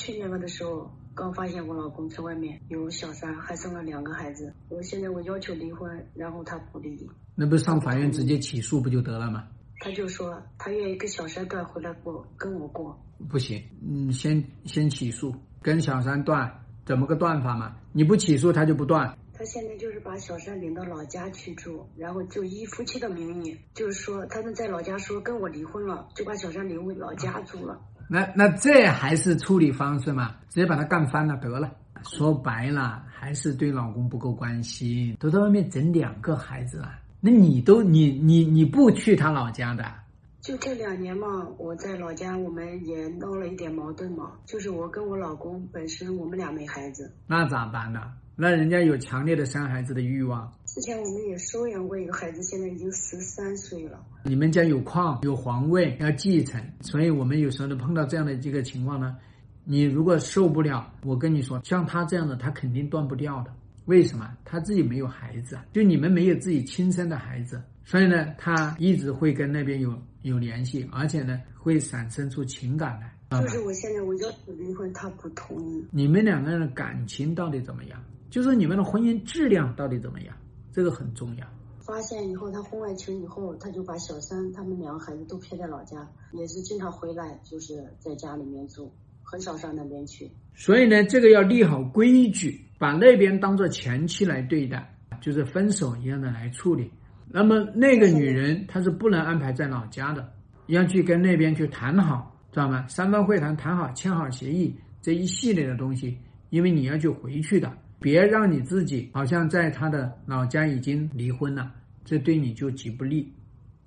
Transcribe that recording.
去年的时候刚发现我老公在外面有小三，还生了2个孩子。我现在我要求离婚，然后他不离。那不是上法院直接起诉不就得了吗？他就说他愿意跟小三断回来过，跟我过。不行，先起诉，跟小三断，怎么个断法嘛？你不起诉他就不断。他现在就是把小三领到老家去住，然后就依夫妻的名义，就是说他们在老家说跟我离婚了，就把小三领回老家住了。那这还是处理方式嘛？直接把他干翻了得了。说白了，还是对老公不够关心，都在外面整2个孩子了。那你不去他老家的？就这2年嘛，我在老家我们也闹了一点矛盾嘛，就是我跟我老公本身我们俩没孩子。那咋办呢？那人家有强烈的生孩子的欲望。之前我们也收养过一个孩子，现在已经13岁了。你们家有矿有皇位要继承，所以我们有时候碰到这样的这个情况呢，你如果受不了，我跟你说，像他这样的他肯定断不掉的。为什么？他自己没有孩子，就你们没有自己亲生的孩子，所以呢他一直会跟那边有联系，而且呢会产生出情感来。就是我现在我要求离婚，他不同意。你们2个人的感情到底怎么样？就是你们的婚姻质量到底怎么样，这个很重要。发现以后他婚外情以后，他就把小三他们2个孩子都撇在老家，也是经常回来，就是在家里面住，很少上那边去。所以呢这个要立好规矩，把那边当作前妻来对待，就是分手一样的来处理。那么那个女人她是不能安排在老家的，要去跟那边去谈好，知道吗？3方会谈谈好，签好协议，这一系列的东西，因为你要去回去的，别让你自己好像在他的老家已经离婚了，这对你就极不利。